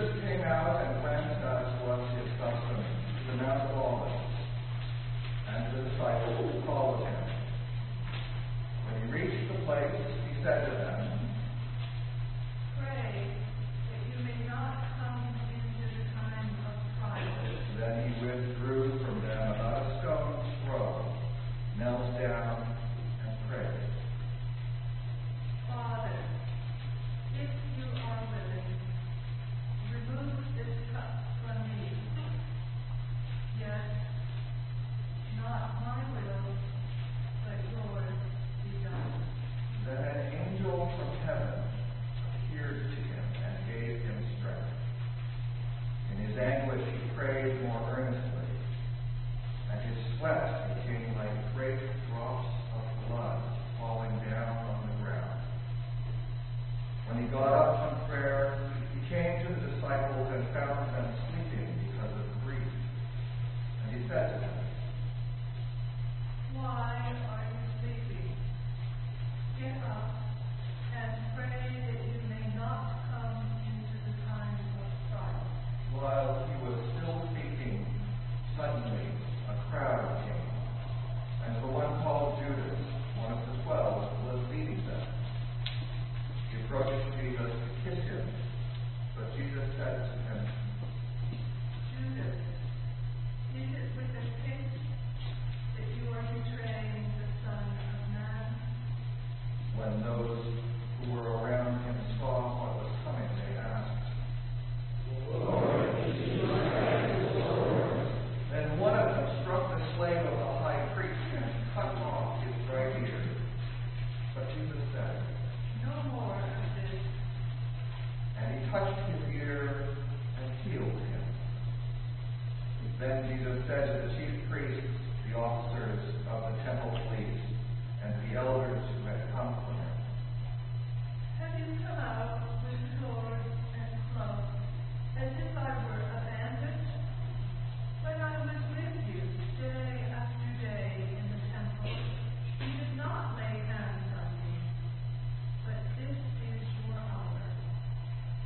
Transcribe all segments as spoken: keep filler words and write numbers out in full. Jesus came out and glanced at what he had done, the Mount of Olives, and the disciples followed him. When he reached the place, he said to them, "Pray that you may not come into the time of trial." Then he withdrew from them about a stone's throw, knelt down, and prayed. "Father, if you are willing, remove this cup from me. Yet, not my will, but yours be done." Then an angel from heaven appeared to him and gave him strength. In his anguish he prayed more earnestly, and his sweat became like great drops of blood falling down on the ground. When he got up from prayer, he came to the disciples and found them sleeping because of grief. And he said to them, "Why are you sleeping? Get up and pray that you may not come into the time of trial." While he was still speaking, suddenly a crowd came, and the one called Judas, one of the twelve, was leading them. He approached Jesus to kiss him, but Jesus said to him, "Judas, is it with a kiss that you are betraying the Son of Man?" When those who were around him saw what was coming, they asked, "Lord, you Christ, Lord." Then one of them struck the slave of the high priest and cut off his right ear. But Jesus said, "No more of this." And he touched his ear and healed him. Then Jesus said to the chief priests, the officers of the temple police, and the elders who had come to him, "Have you come out with swords and clubs, as if I were a bandit? When I was with you day after day in the temple, you did not lay hands on me. But this is your hour,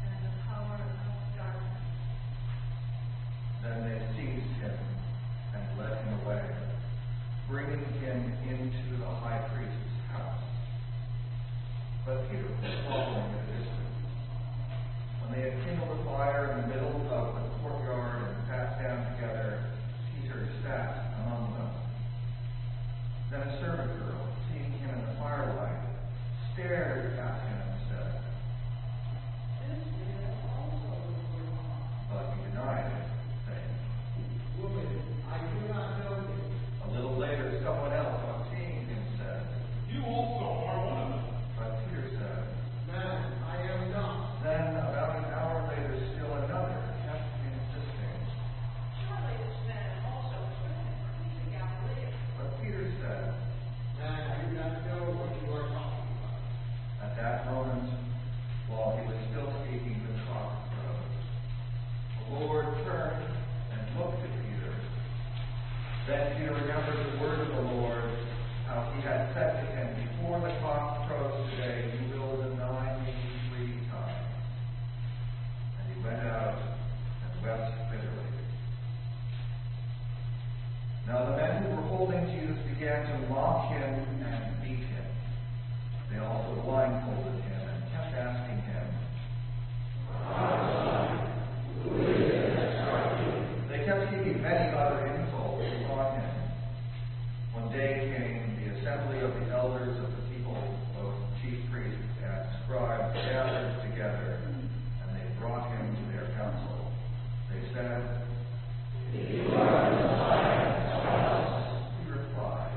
and the power of darkness." Then they seized him and led him away, bringing him into the high priest's house. But Peter was following at a distance. When they had kindled a fire in the middle of the courtyard and sat down together, Peter sat among them. Then a servant girl, seeing him in the firelight, stared at him and said, "This man also was wrong." But he denied it, saying, "Woman, I do not know you." A little later, someone else, on seeing him, said, "You also are one of them." But Peter said, "Man, I am not." Then about an hour later, still another kept insisting, "Surely this man also was from the Galilee." But Peter said, "Man, I do not know what you are talking about." At that moment, while he was still speaking, the cock rose. The Lord turned and looked at Peter. Then Peter remembered the word of the Lord, how he had said to him, "Before the cock crows today, you will deny me three times." And he went out and wept bitterly. Now the men who were holding Jesus began to mock him and beat him. They also blindfolded him and kept asking him, "Who is it that struck you?" They kept heaping many other insults upon him. One day came assembly of the elders of the people, both chief priests and scribes, gathered together, and they brought him to their council. They said, "You are the Messiah." He replied,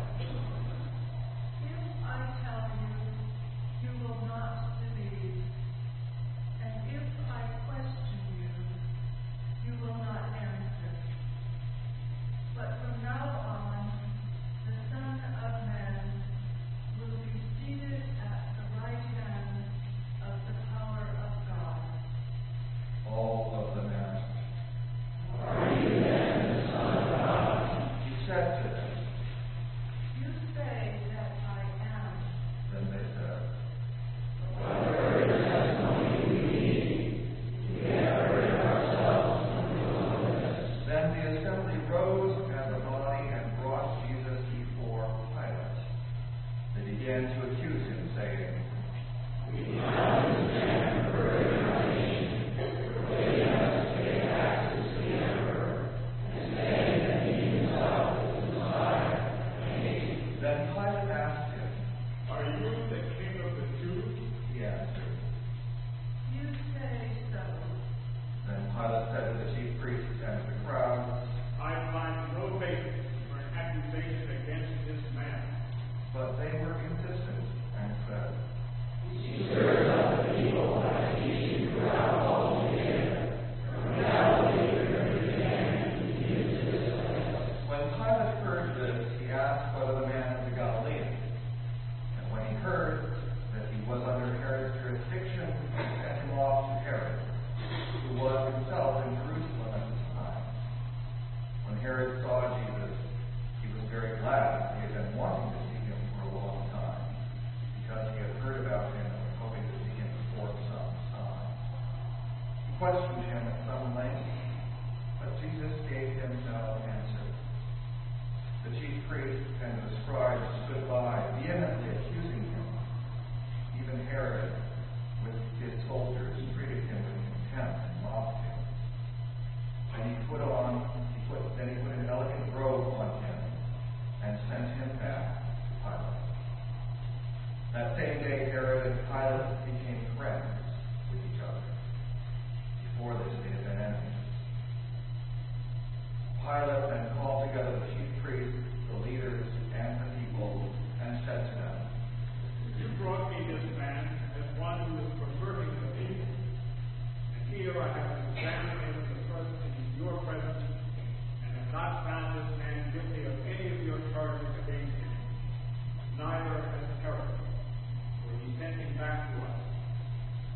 Pilate then called together the chief priests, the leaders, and the people, and said to them, "You brought me this man as one who is perverting the people, and here I have examined him in the presence of your presence, and have not found this man guilty of any of your charges against him. Neither has Herod, for he sent him back to us.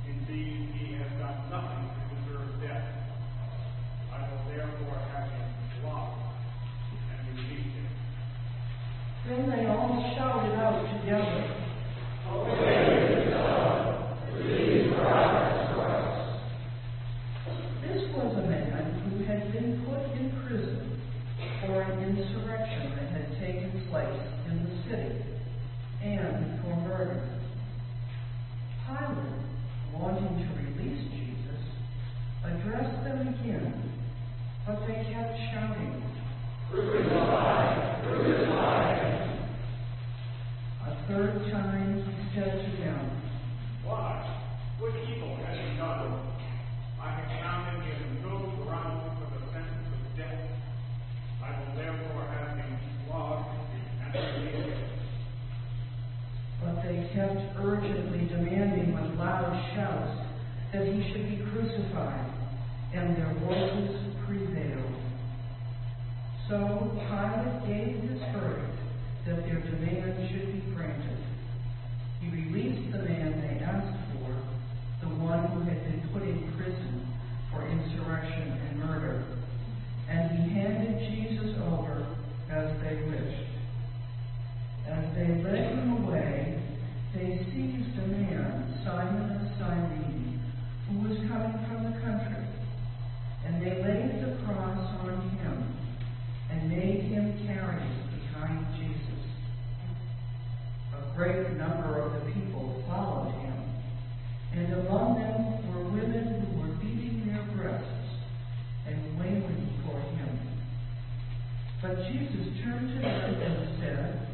Indeed, he has done nothing to deserve death. I will therefore have him flogged and release him." Then they all shouted out together, "Away with God! Release Barabbas to us!" This was a man who had been put in prison for an insurrection that had taken place in the city, and for murder. Pilate, wanting to release Jesus, addressed them again, but they kept shouting, "Crucify! Crucify!" A third time he said to them, "Why? What evil has he done? I have found him in no ground for the sentence of death. I will therefore have him flogged and released him." But they kept urgently demanding with loud shouts that he should be crucified, and their voices prevailed. So Pilate gave his verdict that their demand should be granted. He released the man they asked for, the one who had been put in prison for insurrection and murder, and he handed Jesus over as they wished. As they led him away, they seized a man, Simon of Cyrene, who was coming from the country, and they laid the cross on him and made him carry it behind Jesus. A great number of the people followed him, and among them were women who were beating their breasts and wailing for him. But Jesus turned to them and said,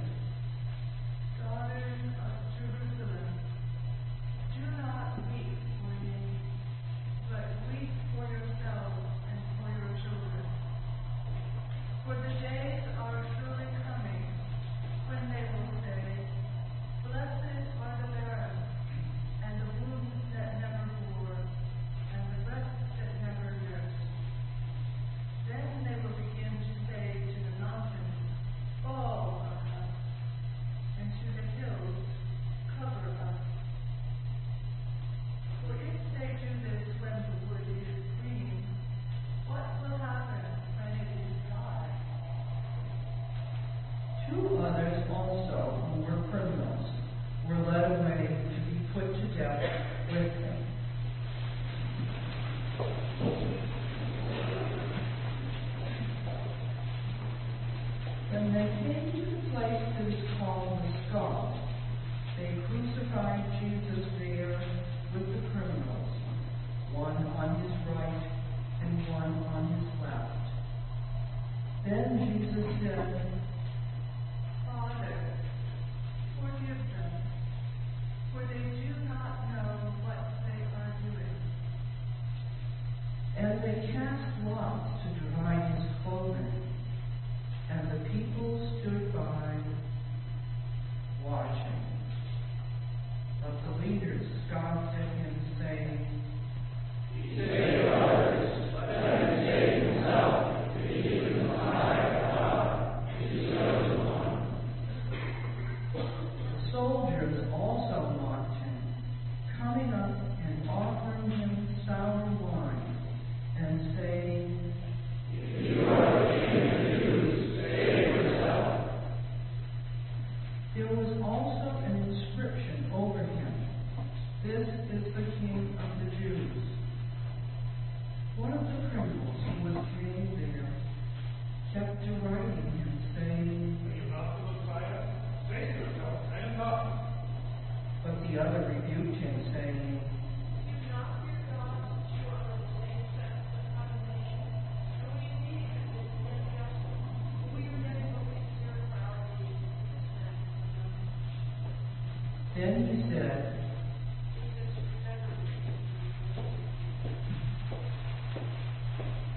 Then he said,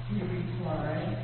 he replied,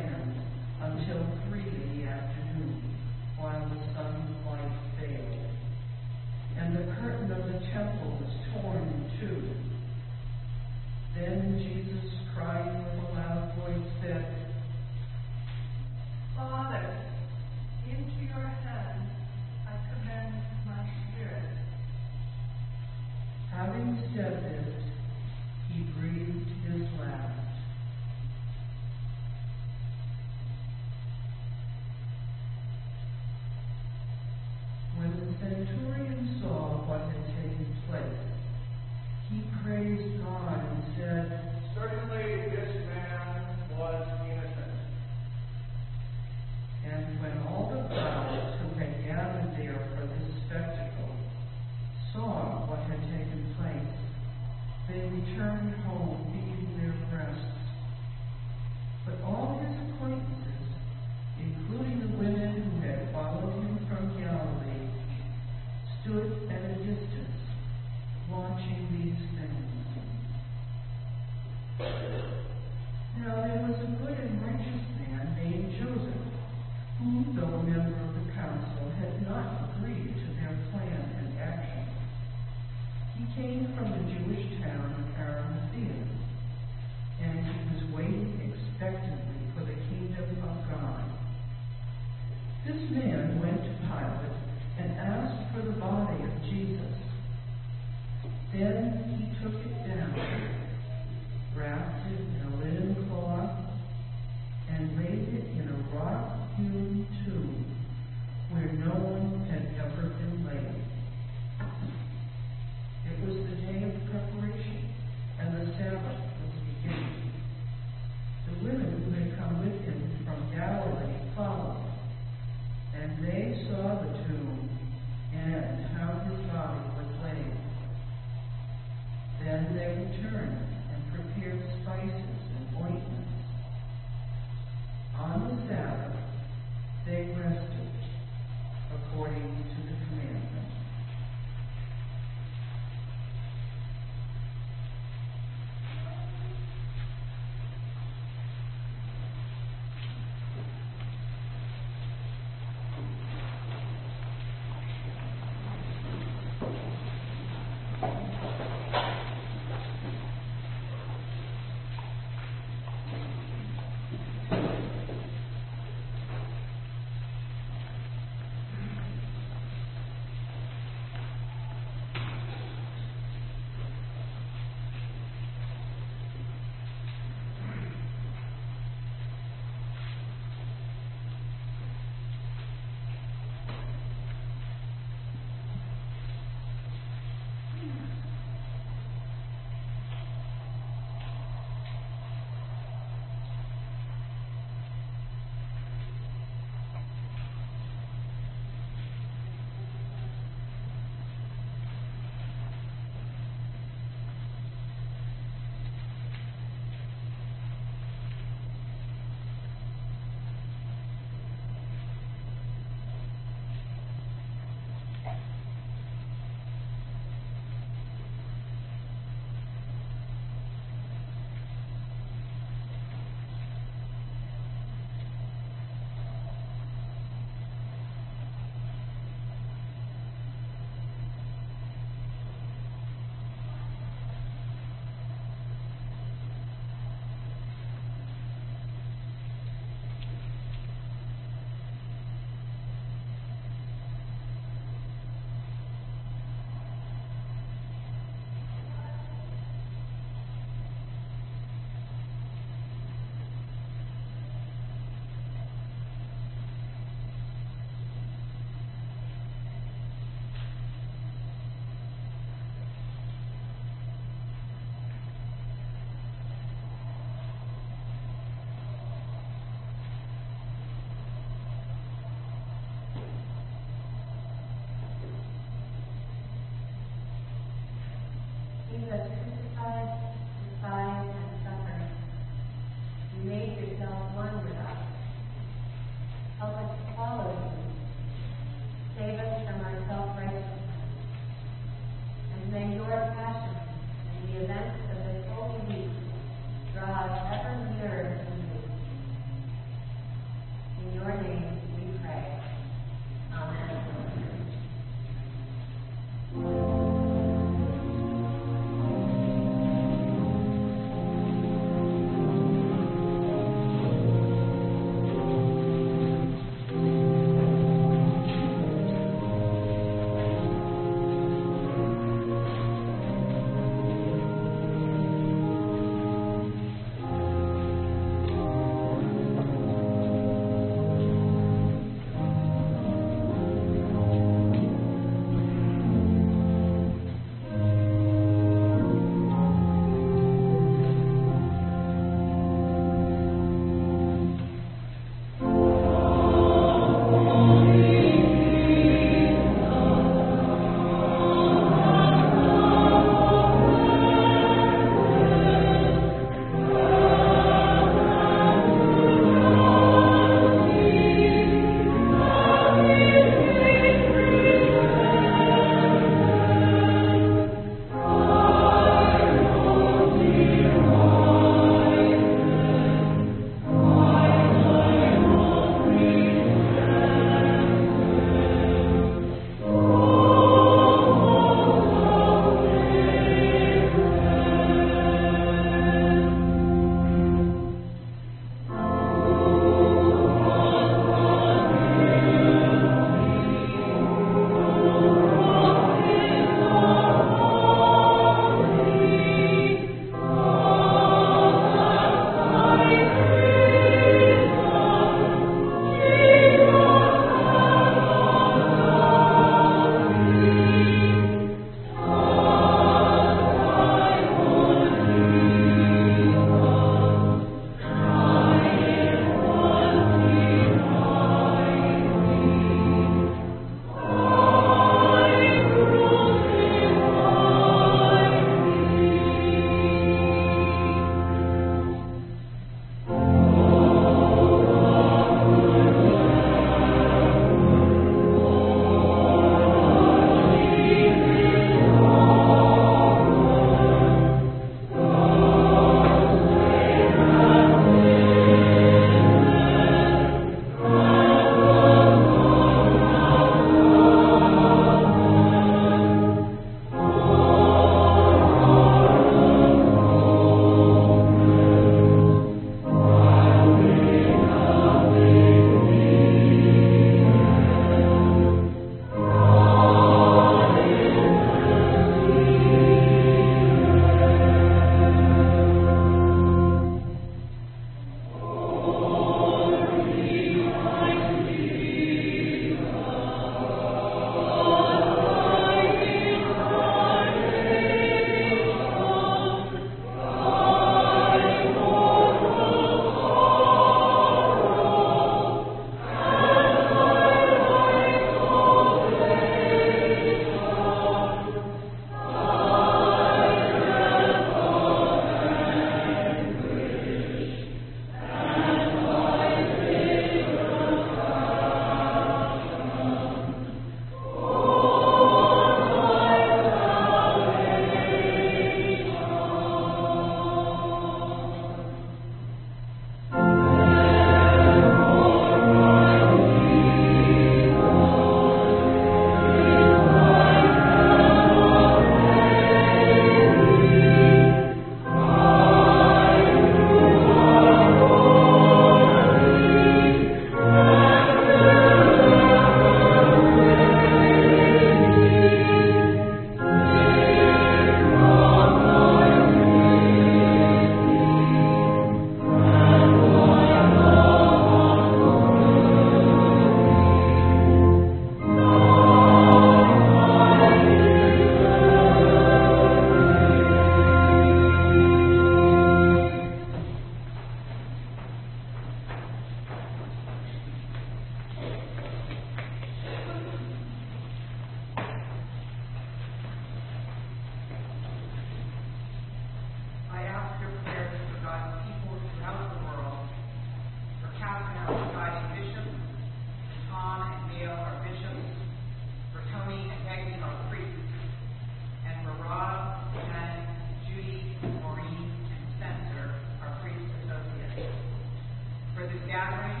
gathering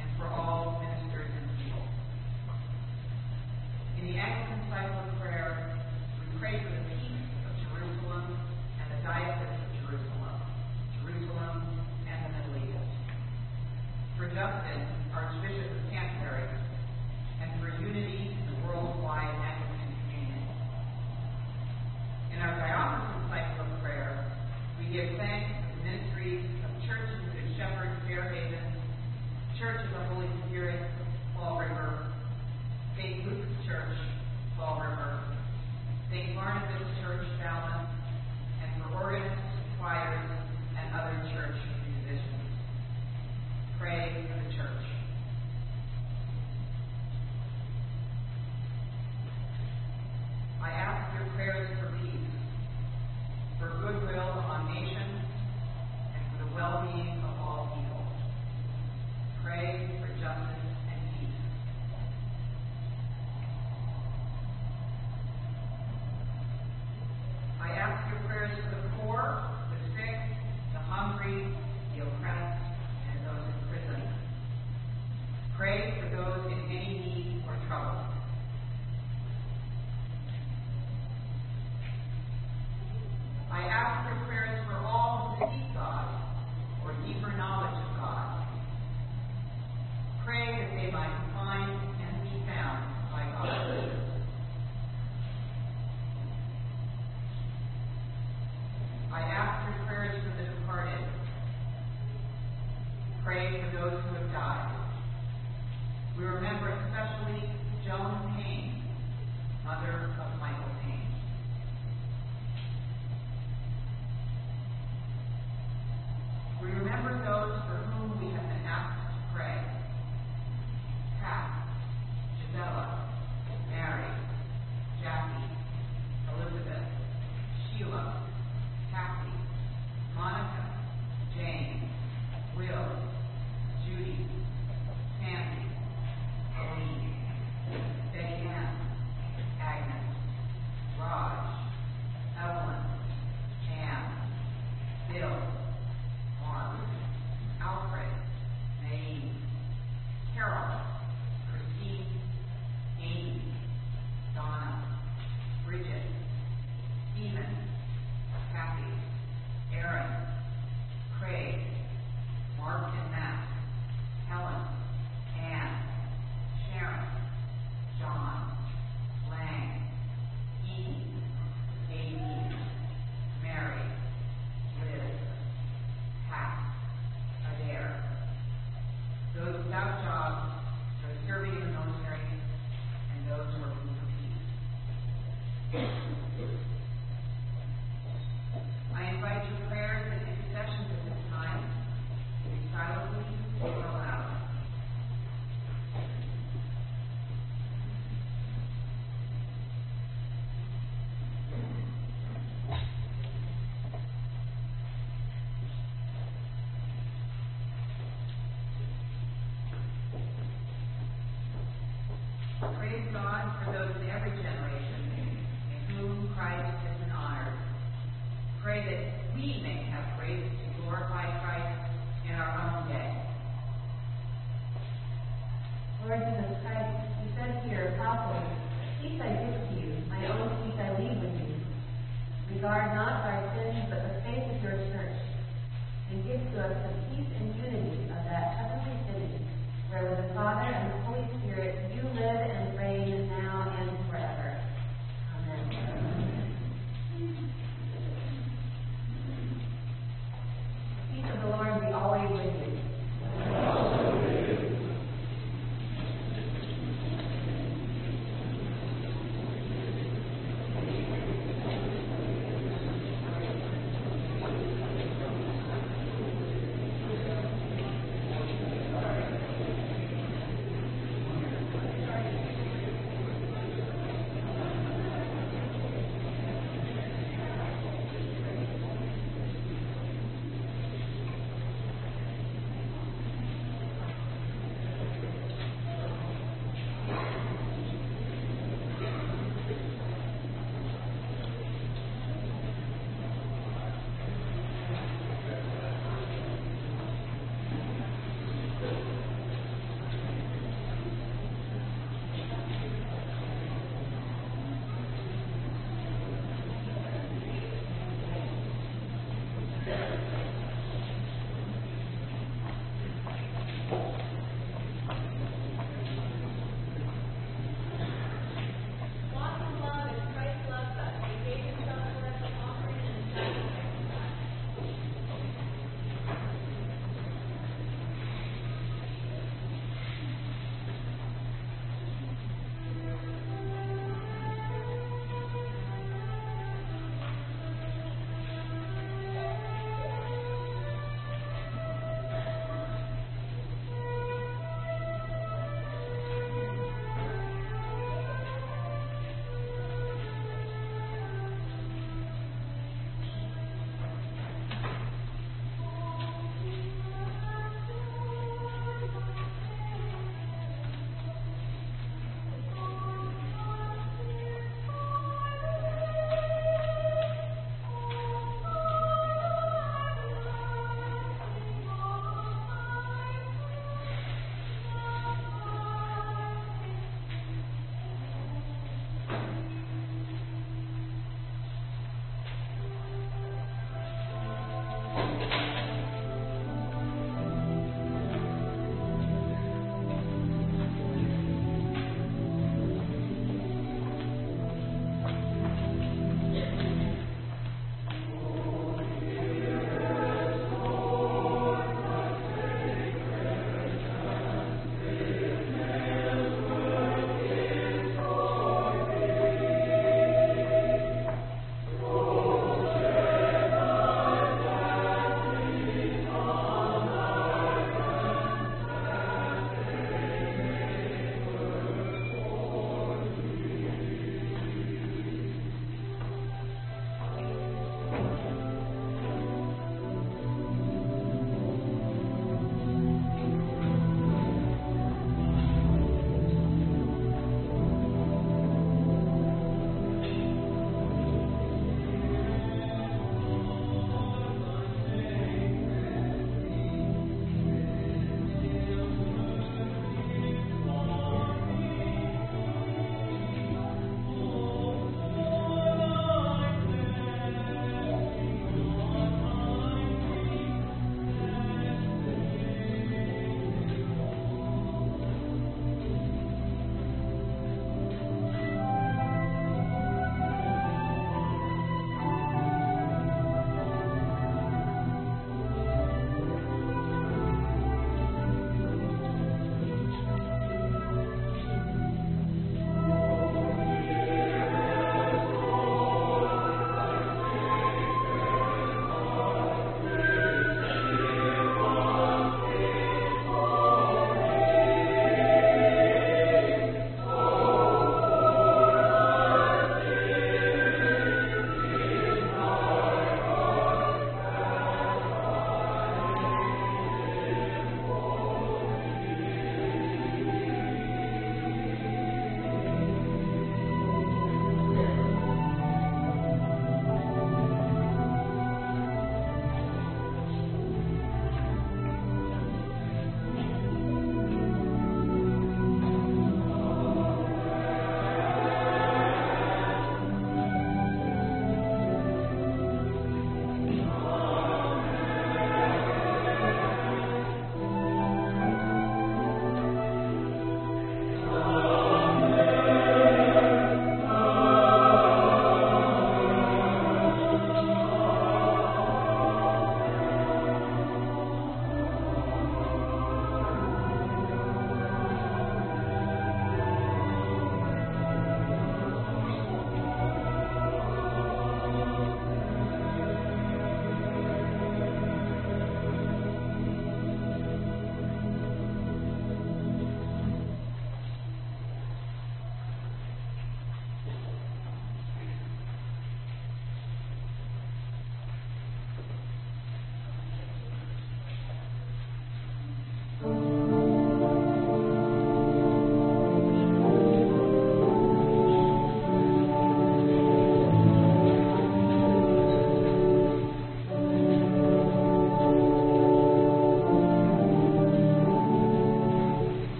and for all ministers and people. In the Anglican cycle of prayer, we pray for the peace of Jerusalem and the Diocese of Jerusalem, Jerusalem and the Middle East. For Justin, Archbishop of Canterbury, and for unity in the worldwide Anglican communion. In our diocesan cycle of prayer, we give thanks to the ministries of Church of the Good Shepherd, Fairhaven, Church of the Holy Spirit, Fall River, Saint Luke's Church, Fall River, Saint Barnabas Church, Fallon, and for organists, choirs, and other church musicians. Pray for the Church. I ask your prayers for peace, for goodwill among nations, and for the well-being of all people. Pray for justice and peace. I ask your prayers for the poor, the sick, the hungry, the oppressed, and those in prison. Pray for those in any need or trouble. I ask your prayers for all who seek God, or deeper knowledge of God. Pray that they might find and be found by God. I ask your prayers for the departed. Pray for those who have died. We remember especially Joan Payne, mother of Michael Payne. We remember those for whom we have been asked to pray. Pat, Gisela, Mary, Jackie, Elizabeth, Sheila, Kathy, Monica, Jane, Will, Judy, Sandy, Colleen, Betty Ann, Agnes, Raj, Evelyn, Ann, Bill, Alfred, Naeem, Carol, Christine, Amy, Donna, Bridget, Stephen, Kathy, Aaron, Craig, Mark and Matt, Helen, Ann, Sharon, John, Lang, Eve, Amy, Mary, Liz, Pat, Adair, those without jobs, those serving in the military, and those working for peace. I invite your prayers and intercessions at this time, silently or aloud. Praise God for those in every generation in whom Christ has been honored. Pray that we may have grace to glorify Christ in our own day. Lord Jesus Christ, you said to your apostles, peace I give to you, my own peace I leave with you. Regard not our sins, but the faith of your church, and give to us the peace and unity